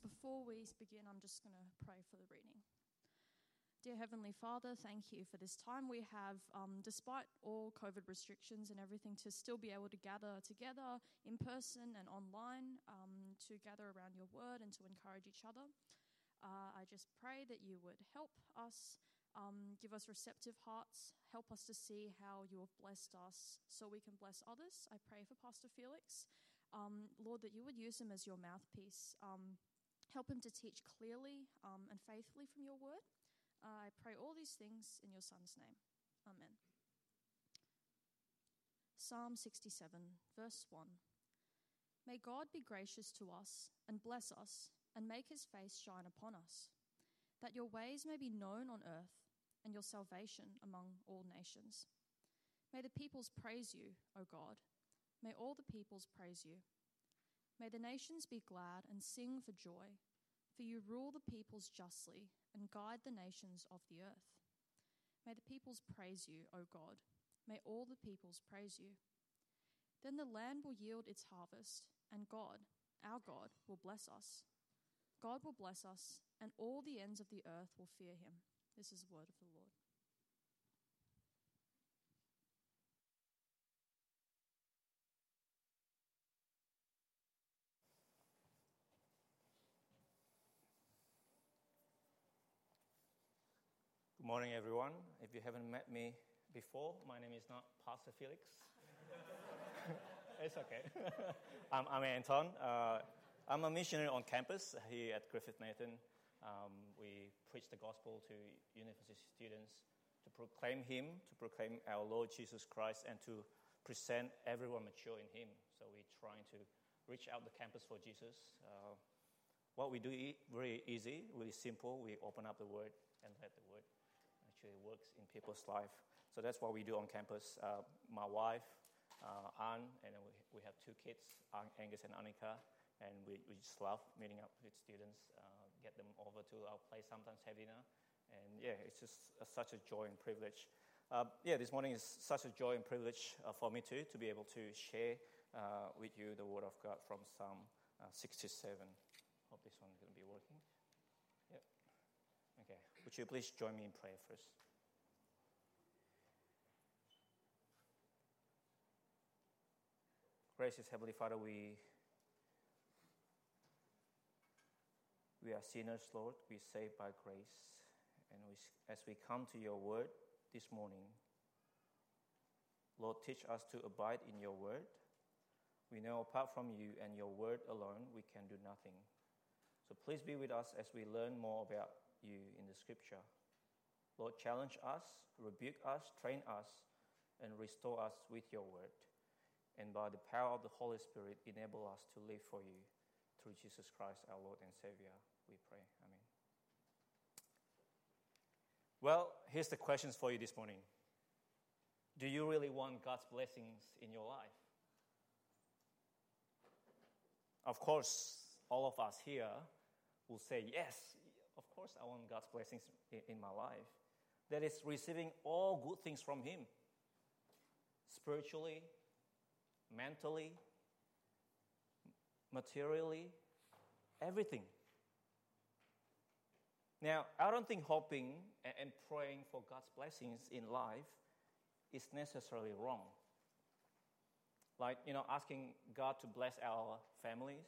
And before we begin, I'm just going to pray for the reading. Dear Heavenly Father, thank you for this time we have, despite all COVID restrictions and everything, to still be able to gather together in person and online, to gather around your word and to encourage each other. I just pray that you would help us, give us receptive hearts, help us to see how you have blessed us so we can bless others. I pray for Pastor Felix, Lord, that you would use him as your mouthpiece. Help him to teach clearly and faithfully from your word. I pray all these things in your Son's name. Amen. Psalm 67, verse 1. May God be gracious to us and bless us and make his face shine upon us, that your ways may be known on earth and your salvation among all nations. May the peoples praise you, O God. May all the peoples praise you. May the nations be glad and sing for joy, for you rule the peoples justly and guide the nations of the earth. May the peoples praise you, O God. May all the peoples praise you. Then the land will yield its harvest, and God, our God, will bless us. God will bless us, and all the ends of the earth will fear him. This is the word of the Lord. Good morning, everyone. If you haven't met me before, my name is not Pastor Felix. It's okay. I'm Anton. I'm a missionary on campus here at Griffith Nathan. We preach the gospel to university students, to proclaim him, to proclaim our Lord Jesus Christ, and to present everyone mature in him. So we're trying to reach out the campus for Jesus. What we do is very easy, really simple. We open up the word and let the word actually works in people's life. So that's what we do on campus. My wife, Ann, and then we have two kids, Angus and Annika, and we just love meeting up with students, get them over to our place, sometimes have dinner, and yeah, it's just such a joy and privilege. This morning is such a joy and privilege for me too, to be able to share with you the Word of God from Psalm 67. Hope this one is going to be working. Yep. Okay, would you please join me in prayer first? Gracious Heavenly Father, we are sinners, Lord. We are saved by grace. And as we come to your word this morning, Lord, teach us to abide in your word. We know apart from you and your word alone, we can do nothing. So please be with us as we learn more about you in the scripture. Lord, challenge us, rebuke us, train us, and restore us with your word. And by the power of the Holy Spirit, enable us to live for you. Through Jesus Christ, our Lord and Savior, we pray. Amen. Well, here's the questions for you this morning. Do you really want God's blessings in your life? Of course, all of us here will say, yes, of course I want God's blessings in my life. That is receiving all good things from Him. Spiritually, mentally, materially, everything. Now, I don't think hoping and praying for God's blessings in life is necessarily wrong. Like, asking God to bless our families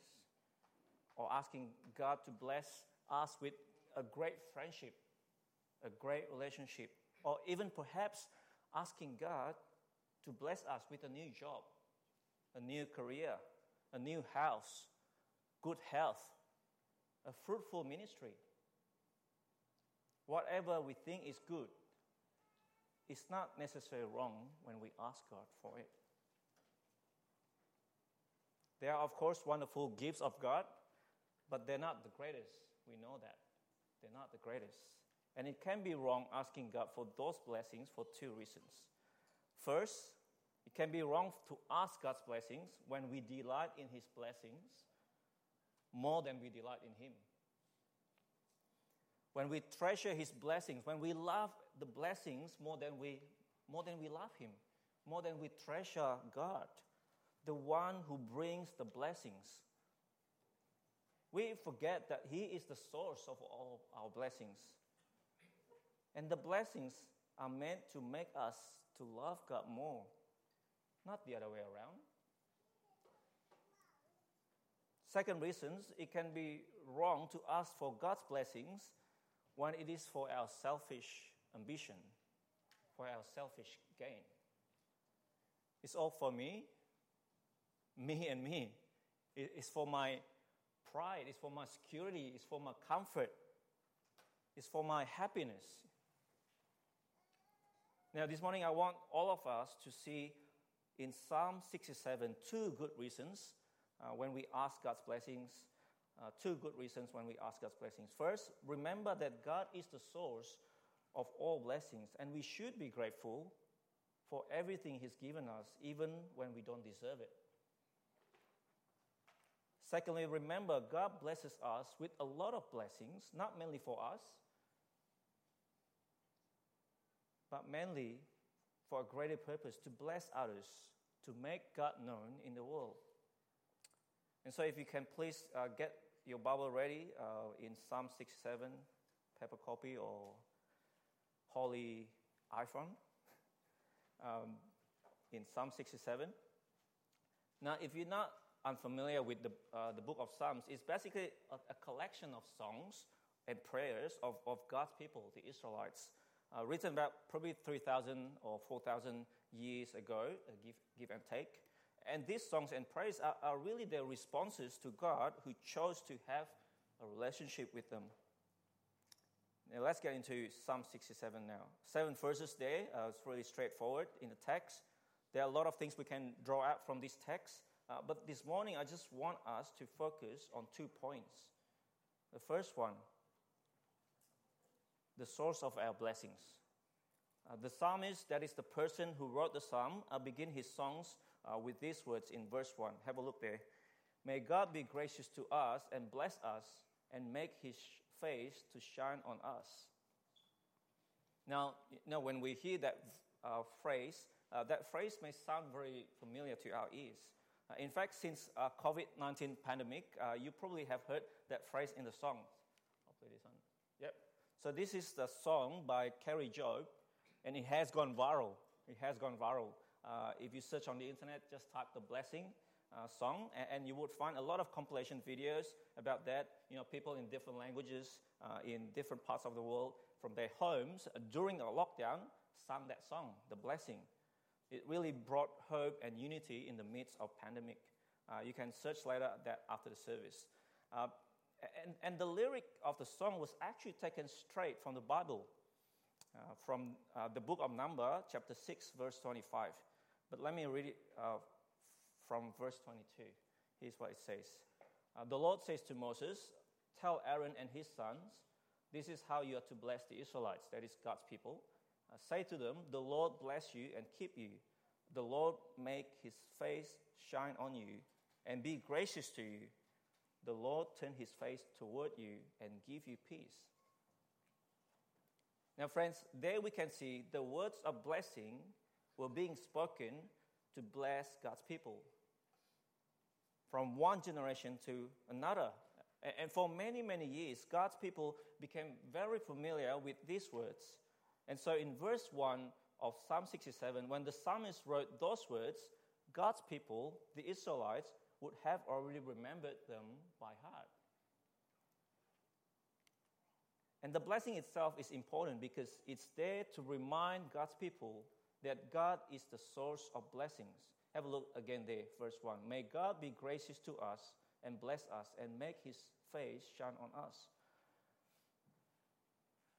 or asking God to bless us with a great friendship, a great relationship, or even perhaps asking God to bless us with a new job, a new career, a new house, good health, a fruitful ministry. Whatever we think is good, it's not necessarily wrong when we ask God for it. There are, of course, wonderful gifts of God, but they're not the greatest. We know that. They're not the greatest. And it can be wrong asking God for those blessings for two reasons. First, it can be wrong to ask God's blessings when we delight in His blessings more than we delight in Him. When we treasure His blessings, when we love the blessings more than we love Him, more than we treasure God, the one who brings the blessings. we forget that He is the source of all our blessings. And the blessings are meant to make us to love God more, not the other way around. Second reason, it can be wrong to ask for God's blessings when it is for our selfish ambition, for our selfish gain. It's all for me, me and me. It's for my pride, it's for my security, it's for my comfort, it's for my happiness. Now, this morning I want all of us to see in Psalm 67 two good reasons when we ask God's blessings. First, remember that God is the source of all blessings, and we should be grateful for everything He's given us, even when we don't deserve it. Secondly, remember God blesses us with a lot of blessings, not mainly for us, but mainly for a greater purpose, to bless others, to make God known in the world. And so if you can please get your Bible ready in Psalm 67, paper copy or holy iPhone. In Psalm 67. Now, if you're not unfamiliar with the book of Psalms, it's basically a collection of songs and prayers of God's people, the Israelites, written about probably 3,000 or 4,000 years ago, give and take. And these songs and prayers are really their responses to God, who chose to have a relationship with them. Now let's get into Psalm 67 now. 7 verses there. It's really straightforward in the text. There are a lot of things we can draw out from this text. But this morning, I just want us to focus on 2 points. The first one, the source of our blessings. The psalmist, that is the person who wrote the psalm, begin his songs with these words in verse 1. Have a look there. May God be gracious to us and bless us and make His face to shine on us. Now, you know, when we hear that phrase may sound very familiar to our ears. In fact, since COVID-19 pandemic, you probably have heard that phrase in the songs. I'll play this one. Yep. So this is the song by Kari Jobe, and it has gone viral. If you search on the internet, just type the blessing song, and you would find a lot of compilation videos about that. You know, people in different languages, in different parts of the world, from their homes during a lockdown, sang that song, the blessing. It really brought hope and unity in the midst of pandemic. You can search later that after the service. And the lyric of the song was actually taken straight from the Bible, from the book of Numbers, chapter 6, verse 25. But let me read it from verse 22. Here's what it says. The Lord says to Moses, tell Aaron and his sons, this is how you are to bless the Israelites, that is God's people. Say to them, the Lord bless you and keep you. The Lord make His face shine on you and be gracious to you. The Lord turn His face toward you and give you peace. Now, friends, there we can see the words of blessing were being spoken to bless God's people from one generation to another. And for many, many years, God's people became very familiar with these words. And so in verse 1 of Psalm 67, when the psalmist wrote those words, God's people, the Israelites, would have already remembered them by heart. And the blessing itself is important because it's there to remind God's people that God is the source of blessings. Have a look again there, verse 1. May God be gracious to us and bless us and make His face shine on us.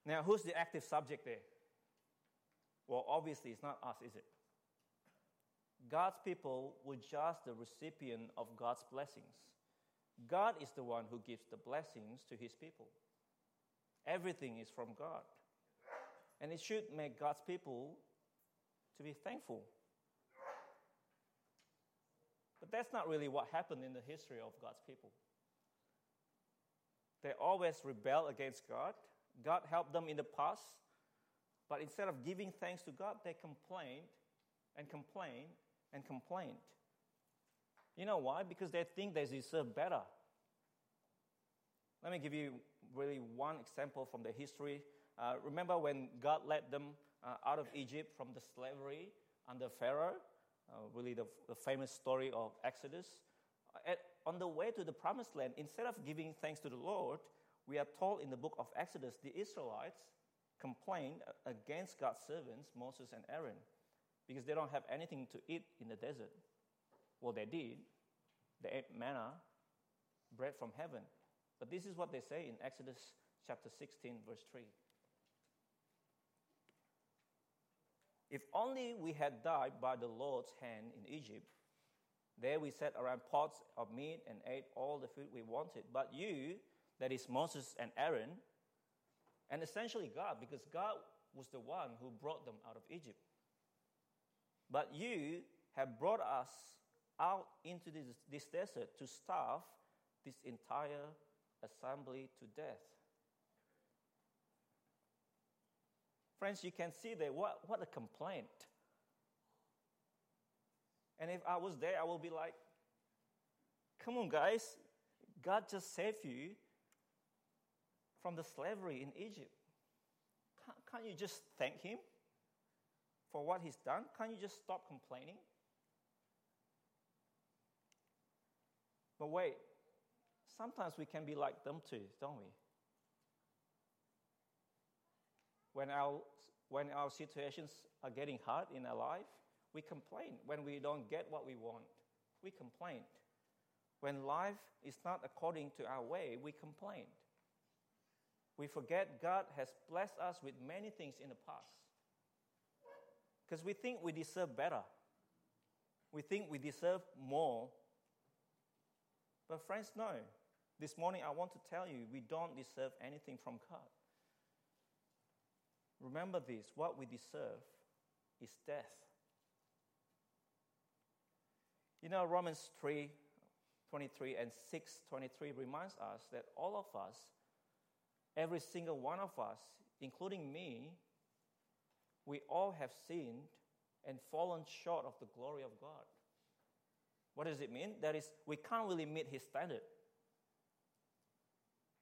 Now, who's the active subject there? Well, obviously, it's not us, is it? God's people were just the recipient of God's blessings. God is the one who gives the blessings to His people. Everything is from God. And it should make God's people to be thankful. But that's not really what happened in the history of God's people. They always rebel against God. God helped them in the past, but instead of giving thanks to God, they complained and complained and complained. You know why? Because they think they deserve better. Let me give you really one example from the history. Remember when God led them out of Egypt from the slavery under Pharaoh? Really the famous story of Exodus. On the way to the Promised Land, instead of giving thanks to the Lord, we are told in the book of Exodus, the Israelites complained against God's servants, Moses and Aaron, because they don't have anything to eat in the desert. Well, they did. They ate manna, bread from heaven. But this is what they say in Exodus chapter 16, verse 3. If only we had died by the Lord's hand in Egypt. There we sat around pots of meat and ate all the food we wanted. But you, that is Moses and Aaron, and essentially God, because God was the one who brought them out of Egypt. But you have brought us out into this desert to starve this entire assembly to death. Friends, you can see there what a complaint. And if I was there, I would be like, come on, guys. God just saved you from the slavery in Egypt. Can't you just thank him for what he's done? Can't you just stop complaining? But wait, sometimes we can be like them too, don't we? When our situations are getting hard in our life, we complain. When we don't get what we want, we complain. When life is not according to our way, we complain. We forget God has blessed us with many things in the past because we think we deserve better. We think we deserve more. But friends, no. This morning I want to tell you we don't deserve anything from God. Remember this, what we deserve is death. You know, Romans 3:23 and 6:23 reminds us that all of us, every single one of us, including me, we all have sinned and fallen short of the glory of God. What does it mean? That is, we can't really meet his standard.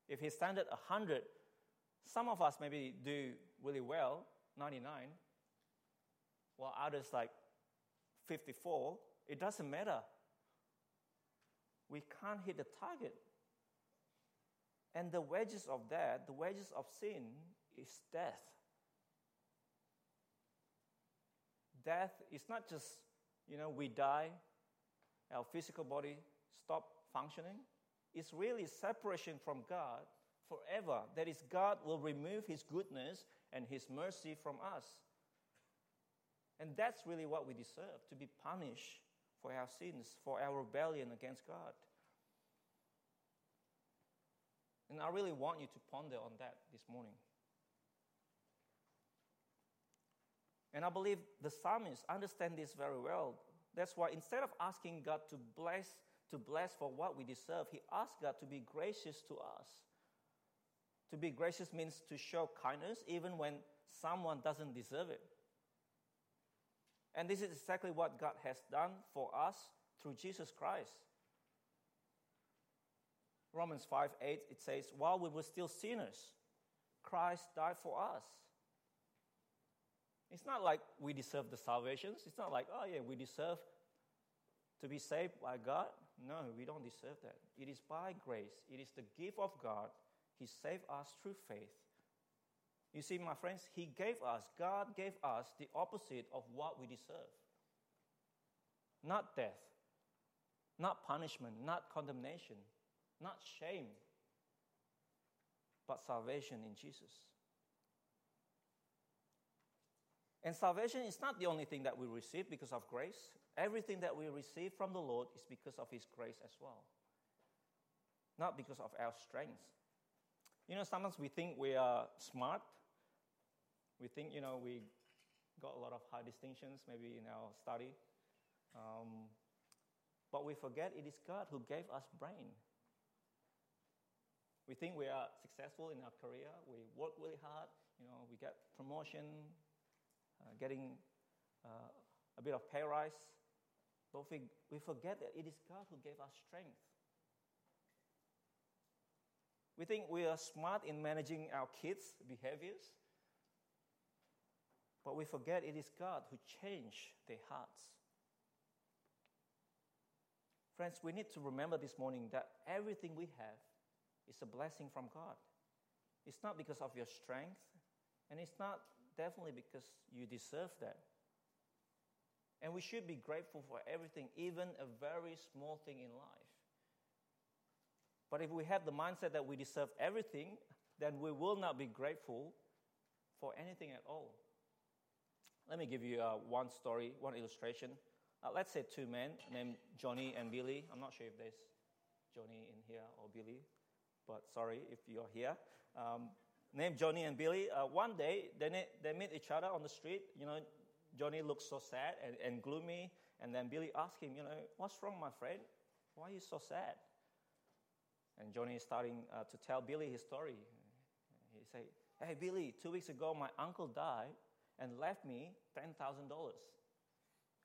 If his standard 100, some of us maybe do really well, 99, while others like 54. It doesn't matter. We can't hit the target. And the wages of that, the wages of sin, is death. Death is not just, we die, our physical body stop functioning. It's really separation from God forever. That is, God will remove his goodness and his mercy from us. And that's really what we deserve, to be punished for our sins, for our rebellion against God. And I really want you to ponder on that this morning. And I believe the psalmist understands this very well. That's why instead of asking God to bless for what we deserve, he asks God to be gracious to us. To be gracious means to show kindness even when someone doesn't deserve it. And this is exactly what God has done for us through Jesus Christ. Romans 5:8, it says, while we were still sinners, Christ died for us. It's not like we deserve the salvations. It's not like, we deserve to be saved by God. No, we don't deserve that. It is by grace. It is the gift of God. He saved us through faith. You see, my friends, God gave us the opposite of what we deserve. Not death, not punishment, not condemnation, not shame, but salvation in Jesus. And salvation is not the only thing that we receive because of grace. Everything that we receive from the Lord is because of his grace as well, not because of our strength. Sometimes we think we are smart. We think, we got a lot of high distinctions maybe in our study. But we forget it is God who gave us brain. We think we are successful in our career. We work really hard. We get promotion, getting a bit of pay rise. But we forget that it is God who gave us strength. We think we are smart in managing our kids' behaviors, but we forget it is God who changed their hearts. Friends, we need to remember this morning that everything we have is a blessing from God. It's not because of your strength, and it's not definitely because you deserve that. And we should be grateful for everything, even a very small thing in life. But if we have the mindset that we deserve everything, then we will not be grateful for anything at all. Let me give you one story, one illustration. Let's say two men named Johnny and Billy. I'm not sure if there's Johnny in here or Billy, but sorry if you're here. Named Johnny and Billy. One day, they meet each other on the street. You know, Johnny looks so sad and gloomy. And then Billy asks him, you know, what's wrong, my friend? Why are you so sad? And Johnny is starting to tell Billy his story. He says, hey, Billy, 2 weeks ago, my uncle died and left me $10,000.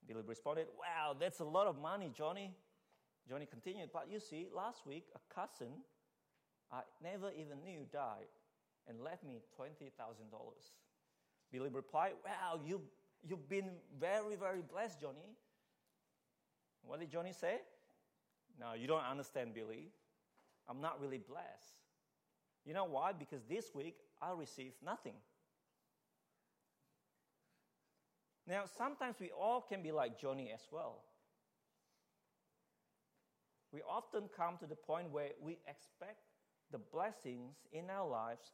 Billy responded, wow, that's a lot of money, Johnny. Johnny continued, but you see, last week, a cousin I never even knew died and left me $20,000. Billy replied, wow, you've been very, very blessed, Johnny. What did Johnny say? No, you don't understand, Billy. I'm not really blessed. You know why? Because this week, I received nothing. Now, sometimes we all can be like Johnny as well. We often come to the point where we expect the blessings in our lives,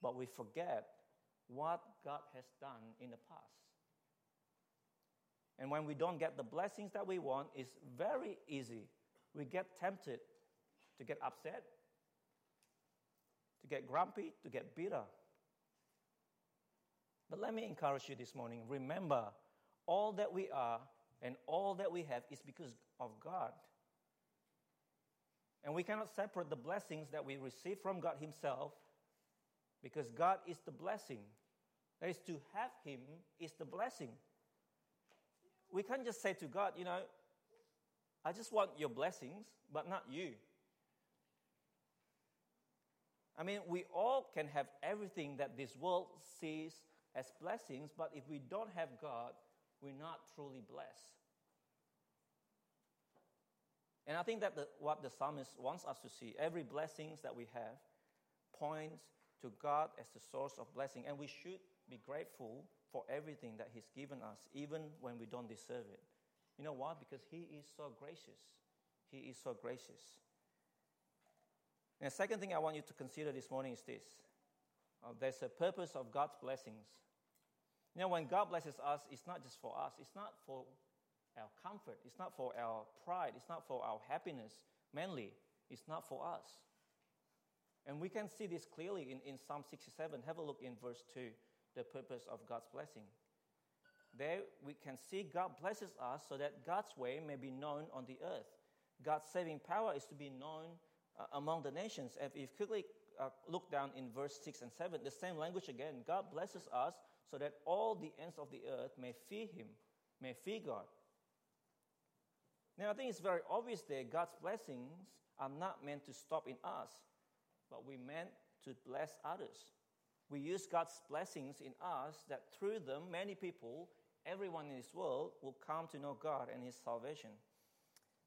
but we forget what God has done in the past. And when we don't get the blessings that we want, it's very easy. We get tempted to get upset, to get grumpy, to get bitter. But let me encourage you this morning, remember, all that we are and all that we have is because of God. And we cannot separate the blessings that we receive from God Himself, because God is the blessing. That is, to have Him is the blessing. We can't just say to God, you know, I just want your blessings, but not you. I mean, we all can have everything that this world sees as blessings, but if we don't have God, we're not truly blessed. And I think that what the psalmist wants us to see, every blessings that we have points to God as the source of blessing, and we should be grateful for everything that He's given us, even when we don't deserve it. You know why? Because He is so gracious. He is so gracious. And the second thing I want you to consider this morning is this. There's a purpose of God's blessings. You know, when God blesses us, it's not just for us. It's not for our comfort. It's not for our pride. It's not for our happiness. Mainly, it's not for us. And we can see this clearly in Psalm 67. Have a look in verse 2, the purpose of God's blessing. There we can see God blesses us so that God's way may be known on the earth. God's saving power is to be known among the nations. And if you quickly look down in verse 6 and 7, the same language again. God blesses us so that all the ends of the earth may fear Him, may fear God. Now, I think it's very obvious there, God's blessings are not meant to stop in us, but we're meant to bless others. We use God's blessings in us that through them, many people, everyone in this world, will come to know God and His salvation.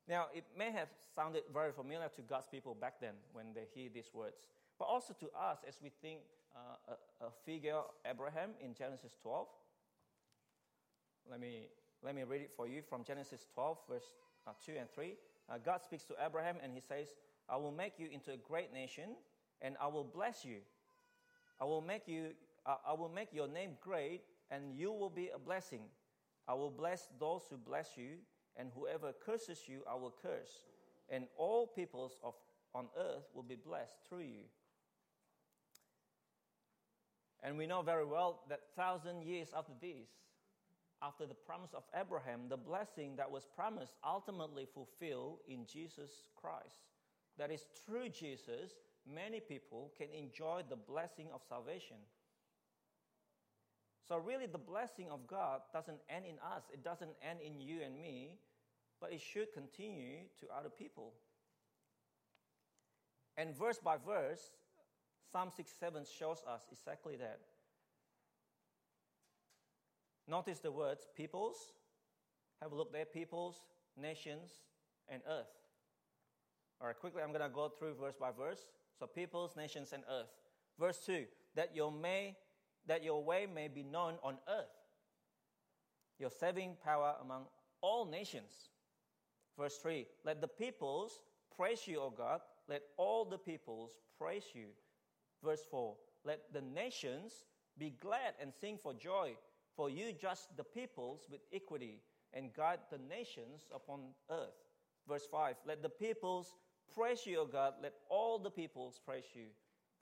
Now, it may have sounded very familiar to God's people back then when they hear these words, but also to us as we think a figure, Abraham, in Genesis 12. Let me read it for you from Genesis 12, verse 2 and 3. God speaks to Abraham and He says, I will make you into a great nation, and I will bless you. I will make your name great, and you will be a blessing. I will bless those who bless you, and whoever curses you, I will curse. And all peoples on earth will be blessed through you. And we know very well that 1,000 years after this, after the promise of Abraham, the blessing that was promised ultimately fulfilled in Jesus Christ. That is, through Jesus, many people can enjoy the blessing of salvation. So really, the blessing of God doesn't end in us. It doesn't end in you and me, but it should continue to other people. And verse by verse, Psalm 67 shows us exactly that. Notice the words peoples, have a look there, peoples, nations, and earth. All right, quickly, I'm going to go through verse by verse. So peoples, nations, and earth. Verse 2, that your way may be known on earth, your saving power among all nations. Verse 3, let the peoples praise you, O God. Let all the peoples praise you. Verse 4, let the nations be glad and sing for joy, for you judge the peoples with equity and guide the nations upon earth. Verse 5, let the peoples praise you, O God. Let all the peoples praise you.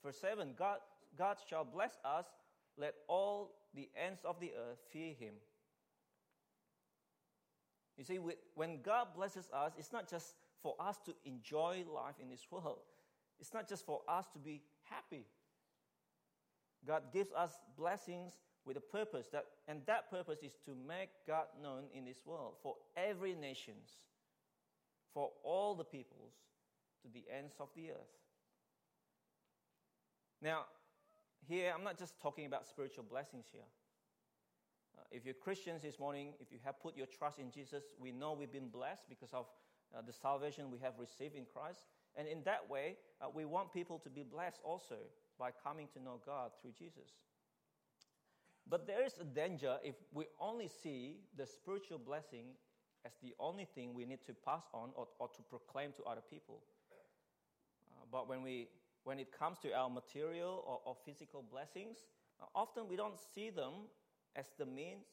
Verse 7, God shall bless us. Let all the ends of the earth fear him. You see, when God blesses us, it's not just for us to enjoy life in this world. It's not just for us to be happy. God gives us blessings with a purpose, that purpose is to make God known in this world for every nation, for all the peoples, to the ends of the earth. Now, here, I'm not just talking about spiritual blessings here. If you're Christians this morning, if you have put your trust in Jesus, we know we've been blessed because of the salvation we have received in Christ. And in that way, we want people to be blessed also by coming to know God through Jesus. But there is a danger if we only see the spiritual blessing as the only thing we need to pass on or to proclaim to other people. But when it comes to our material or physical blessings, often we don't see them as the means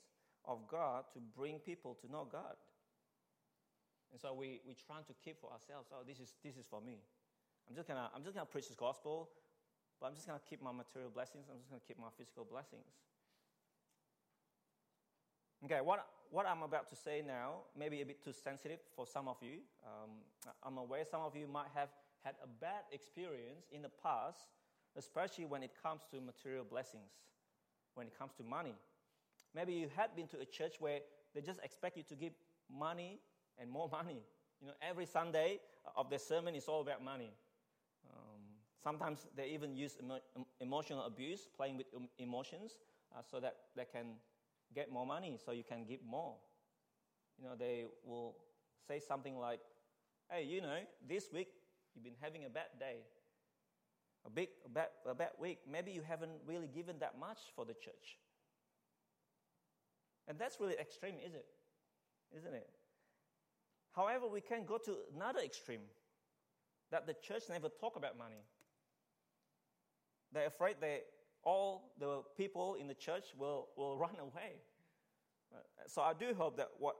of God to bring people to know God. And so we're trying to keep for ourselves, oh, this is for me. I'm just gonna preach this gospel, but I'm just gonna keep my material blessings, I'm just gonna keep my physical blessings. Okay, what I'm about to say now may be a bit too sensitive for some of you. I'm aware some of you might have had a bad experience in the past, especially when it comes to material blessings, when it comes to money. Maybe you had been to a church where they just expect you to give money and more money. You know, every Sunday of their sermon is all about money. Sometimes they even use emotional abuse, playing with emotions, so that they can get more money so you can give more. You know, they will say something like, hey, you know, this week you've been having a bad day, a bad week. Maybe you haven't really given that much for the church. And that's really extreme, isn't it? However, we can go to another extreme, that the church never talk about money. They're afraid all the people in the church will run away. So I do hope that what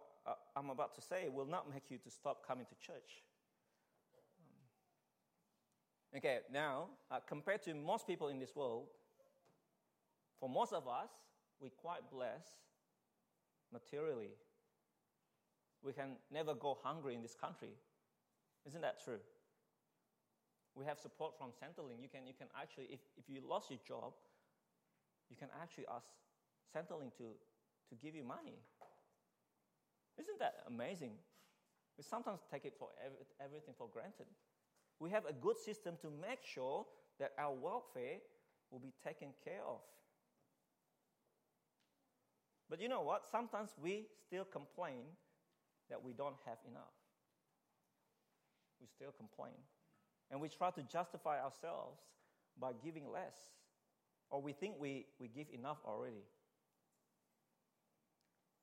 I'm about to say will not make you to stop coming to church. Okay, now, compared to most people in this world, for most of us, we're quite blessed materially. We can never go hungry in this country. Isn't that true? We have support from Centrelink. You can actually, if you lost your job, you can actually ask Centrelink to give you money. Isn't that amazing? We sometimes take it for everything for granted. We have a good system to make sure that our welfare will be taken care of. But you know what? Sometimes we still complain that we don't have enough. We still complain. And we try to justify ourselves by giving less. Or we think we give enough already.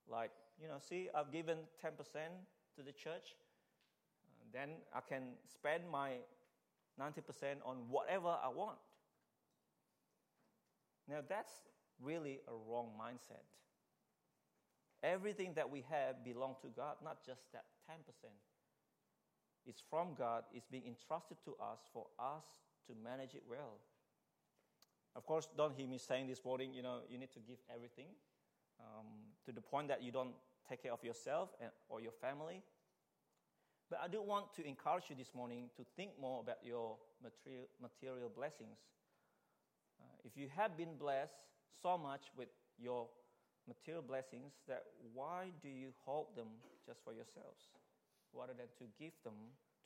Like, you know, see, I've given 10% to the church. Then I can spend my 90% on whatever I want. Now, that's really a wrong mindset. Everything that we have belongs to God, not just that 10%. It's from God. It's being entrusted to us for us to manage it well. Of course, don't hear me saying this morning, you know, you need to give everything to the point that you don't take care of yourself or your family. But I do want to encourage you this morning to think more about your material blessings. If you have been blessed so much with your material blessings, that why do you hold them just for yourselves, rather than to give them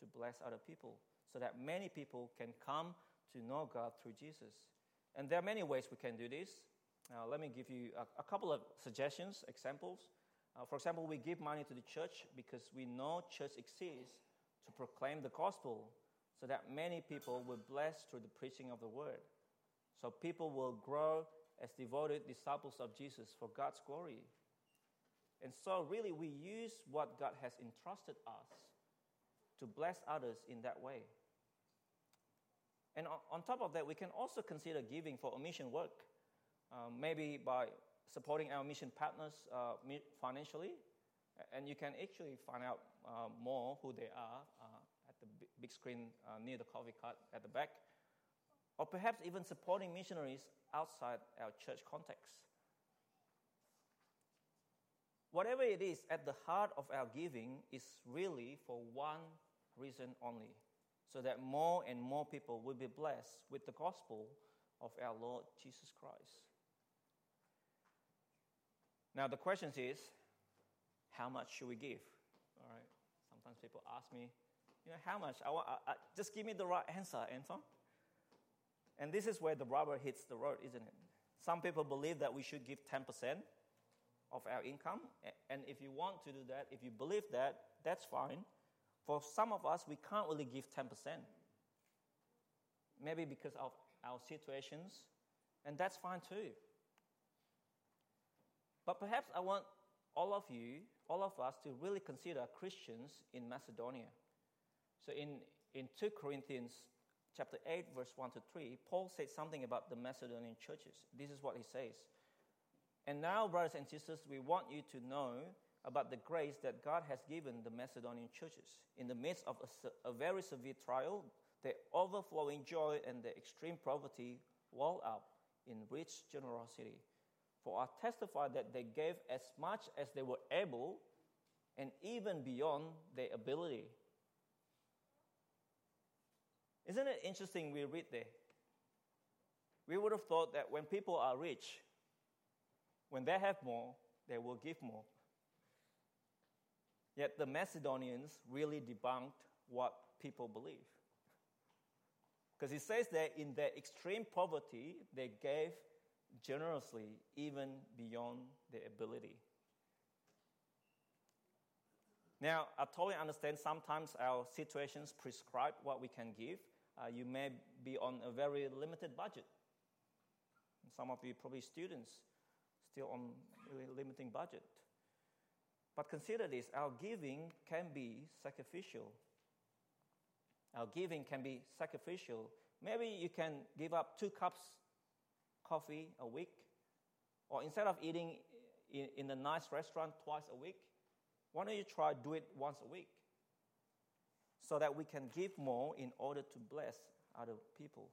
to bless other people, so that many people can come to know God through Jesus. And there are many ways we can do this. Let me give you a couple of suggestions, examples. For example, we give money to the church because we know church exists to proclaim the gospel so that many people will be blessed through the preaching of the word. So people will grow as devoted disciples of Jesus for God's glory. And so really we use what God has entrusted us to bless others in that way. And on top of that, we can also consider giving for mission work, maybe by supporting our mission partners financially. And you can actually find out more who they are at the big screen near the coffee cart at the back. Or perhaps even supporting missionaries outside our church context. Whatever it is, at the heart of our giving is really for one reason only, so that more and more people will be blessed with the gospel of our Lord Jesus Christ. Now the question is, how much should we give? All right. Sometimes people ask me, you know, how much? Just give me the right answer, Anton. And this is where the rubber hits the road, isn't it? Some people believe that we should give 10% of our income. And if you want to do that, if you believe that, that's fine. For some of us, we can't really give 10%. Maybe because of our situations. And that's fine too. But perhaps I want all of us, to really consider Christians in Macedonia. So in 2 Corinthians chapter 8, verse 1-3, Paul said something about the Macedonian churches. This is what he says. And now, brothers and sisters, we want you to know about the grace that God has given the Macedonian churches. In the midst of a very severe trial, their overflowing joy and their extreme poverty welled up in rich generosity. For I testify that they gave as much as they were able and even beyond their ability. Isn't it interesting we read there? We would have thought that when people are rich, when they have more, they will give more. Yet the Macedonians really debunked what people believe. Because it says that in their extreme poverty, they gave generously, even beyond their ability. Now, I totally understand sometimes our situations prescribe what we can give. You may be on a very limited budget. Some of you probably students still on really limiting budget. But consider this, our giving can be sacrificial. Maybe you can give up 2 cups coffee a week, or instead of eating in a nice restaurant twice a week, why don't you try do it once a week so that we can give more in order to bless other people.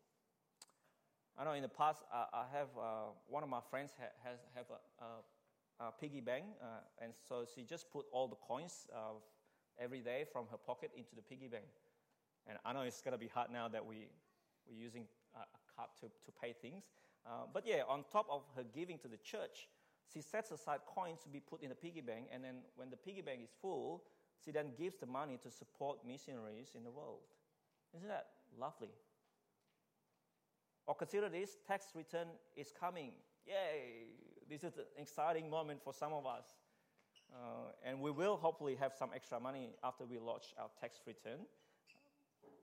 I know in the past, I have one of my friends have a piggy bank, and so she just put all the coins every day from her pocket into the piggy bank. And I know it's going to be hard now that we're using a card to pay things. But yeah, on top of her giving to the church, she sets aside coins to be put in the piggy bank, and then when the piggy bank is full, she then gives the money to support missionaries in the world. Isn't that lovely? Or consider this, tax return is coming. Yay! This is an exciting moment for some of us. And we will hopefully have some extra money after we lodge our tax return.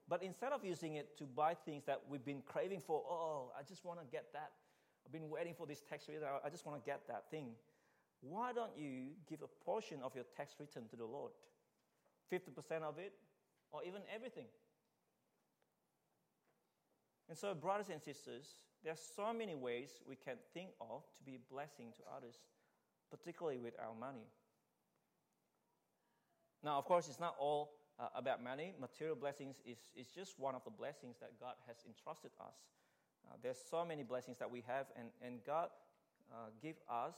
But instead of using it to buy things that we've been craving for, oh, I just want to get that. I've been waiting for this tax return. I just want to get that thing. Why don't you give a portion of your tax return to the Lord? 50% of it, or even everything. And so, brothers and sisters, there are so many ways we can think of to be a blessing to others, particularly with our money. Now, of course, it's not all about money. Material blessings is just one of the blessings that God has entrusted us. There's so many blessings that we have, and God gives us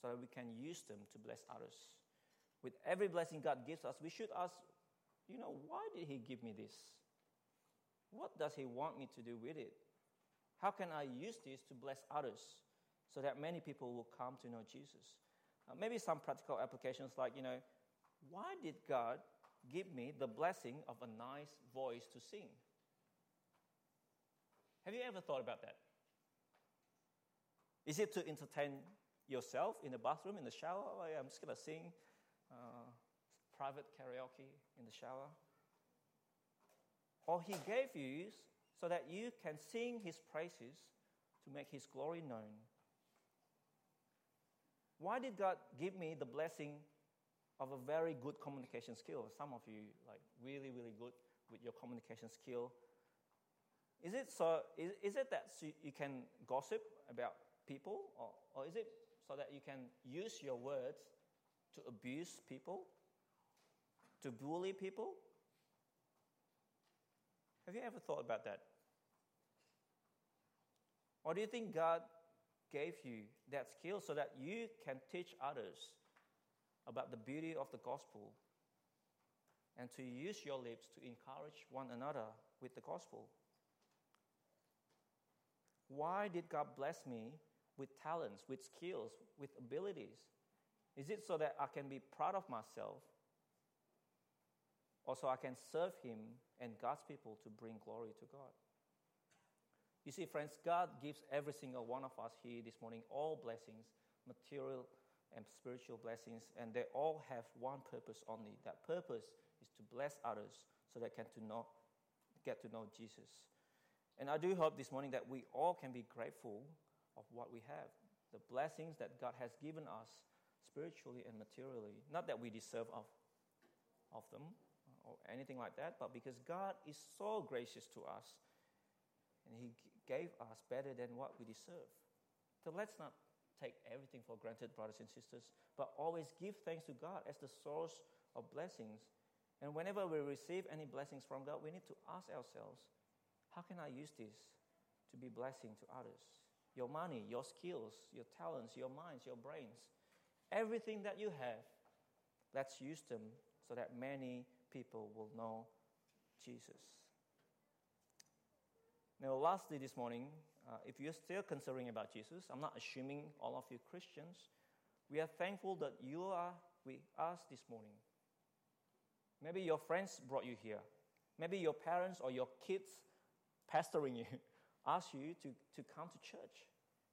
so that we can use them to bless others. With every blessing God gives us, we should ask, you know, why did He give me this? What does He want me to do with it? How can I use this to bless others so that many people will come to know Jesus? Maybe some practical applications like, you know, why did God give me the blessing of a nice voice to sing? Have you ever thought about that? Is it to entertain yourself in the bathroom, in the shower? I'm just going to sing private karaoke in the shower. Or he gave you so that you can sing his praises to make his glory known. Why did God give me the blessing of a very good communication skill? Some of you like really, really good with your communication skill. Is it that so you can gossip about people, or is it so that you can use your words to abuse people, to bully people? Have you ever thought about that? Or do you think God gave you that skill so that you can teach others about the beauty of the gospel and to use your lips to encourage one another with the gospel? Why did God bless me with talents, with skills, with abilities? Is it so that I can be proud of myself, or so I can serve him and God's people to bring glory to God? You see, friends, God gives every single one of us here this morning all blessings, material and spiritual blessings, and they all have one purpose only. That purpose is to bless others so they can get to know Jesus. And I do hope this morning that we all can be grateful of what we have, the blessings that God has given us spiritually and materially. Not that we deserve of them or anything like that, but because God is so gracious to us, and he gave us better than what we deserve. So let's not take everything for granted, brothers and sisters, but always give thanks to God as the source of blessings. And whenever we receive any blessings from God, we need to ask ourselves, how can I use this to be blessing to others? Your money, your skills, your talents, your minds, your brains, everything that you have, let's use them so that many people will know Jesus. Now, lastly this morning, if you're still considering about Jesus, I'm not assuming all of you Christians, we are thankful that you are with us this morning. Maybe your friends brought you here. Maybe your parents or your kids pastoring you asked you to come to church.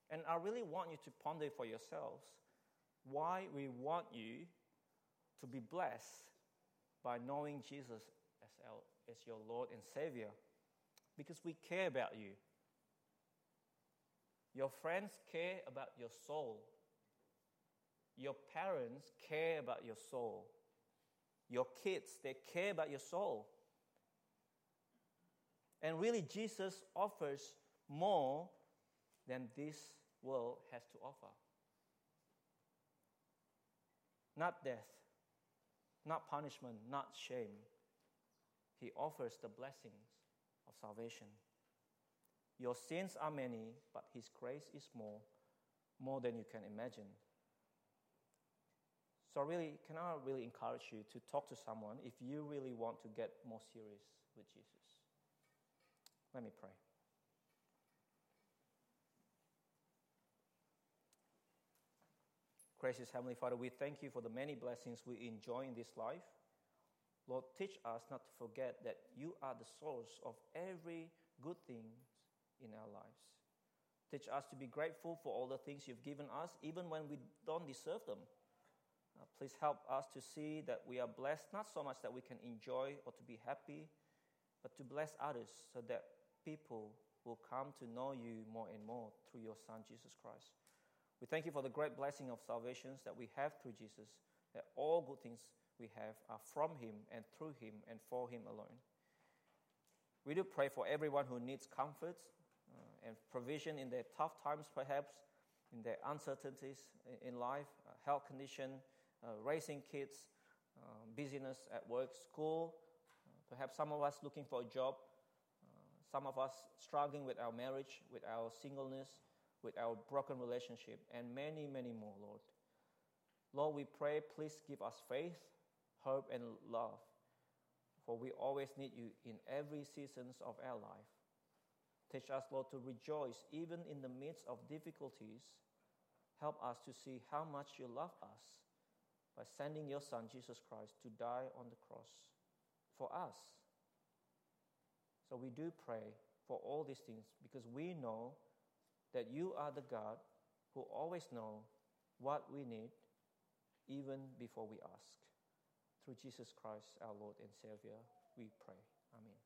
And I really want you to ponder for yourselves why we want you to be blessed by knowing Jesus as your Lord and Savior. Because we care about you. Your friends care about your soul. Your parents care about your soul. Your kids, they care about your soul. And really, Jesus offers more than this world has to offer. Not death, not punishment, not shame. He offers the blessings of salvation. Your sins are many, but his grace is more than you can imagine. So really, can I really encourage you to talk to someone if you really want to get more serious with Jesus? Let me pray. Gracious Heavenly Father, we thank you for the many blessings we enjoy in this life. Lord, teach us not to forget that you are the source of every good thing in our lives. Teach us to be grateful for all the things you've given us, even when we don't deserve them. Please help us to see that we are blessed, not so much that we can enjoy or to be happy, but to bless others so that people will come to know you more and more through your Son, Jesus Christ. We thank you for the great blessing of salvation that we have through Jesus, that all good things we have are from him and through him and for him alone. We do pray for everyone who needs comfort and provision in their tough times, perhaps, in their uncertainties in life, health condition, raising kids, busyness at work, school, perhaps some of us looking for a job, some of us struggling with our marriage, with our singleness, with our broken relationship, and many, many more, Lord. Lord, we pray, please give us faith, hope and love, for we always need you in every season of our life. Teach us, Lord, to rejoice even in the midst of difficulties. Help us to see how much you love us by sending your Son, Jesus Christ, to die on the cross for us. So we do pray for all these things, because we know that you are the God who always knows what we need, even before we ask. Through Jesus Christ, our Lord and Savior, we pray. Amen.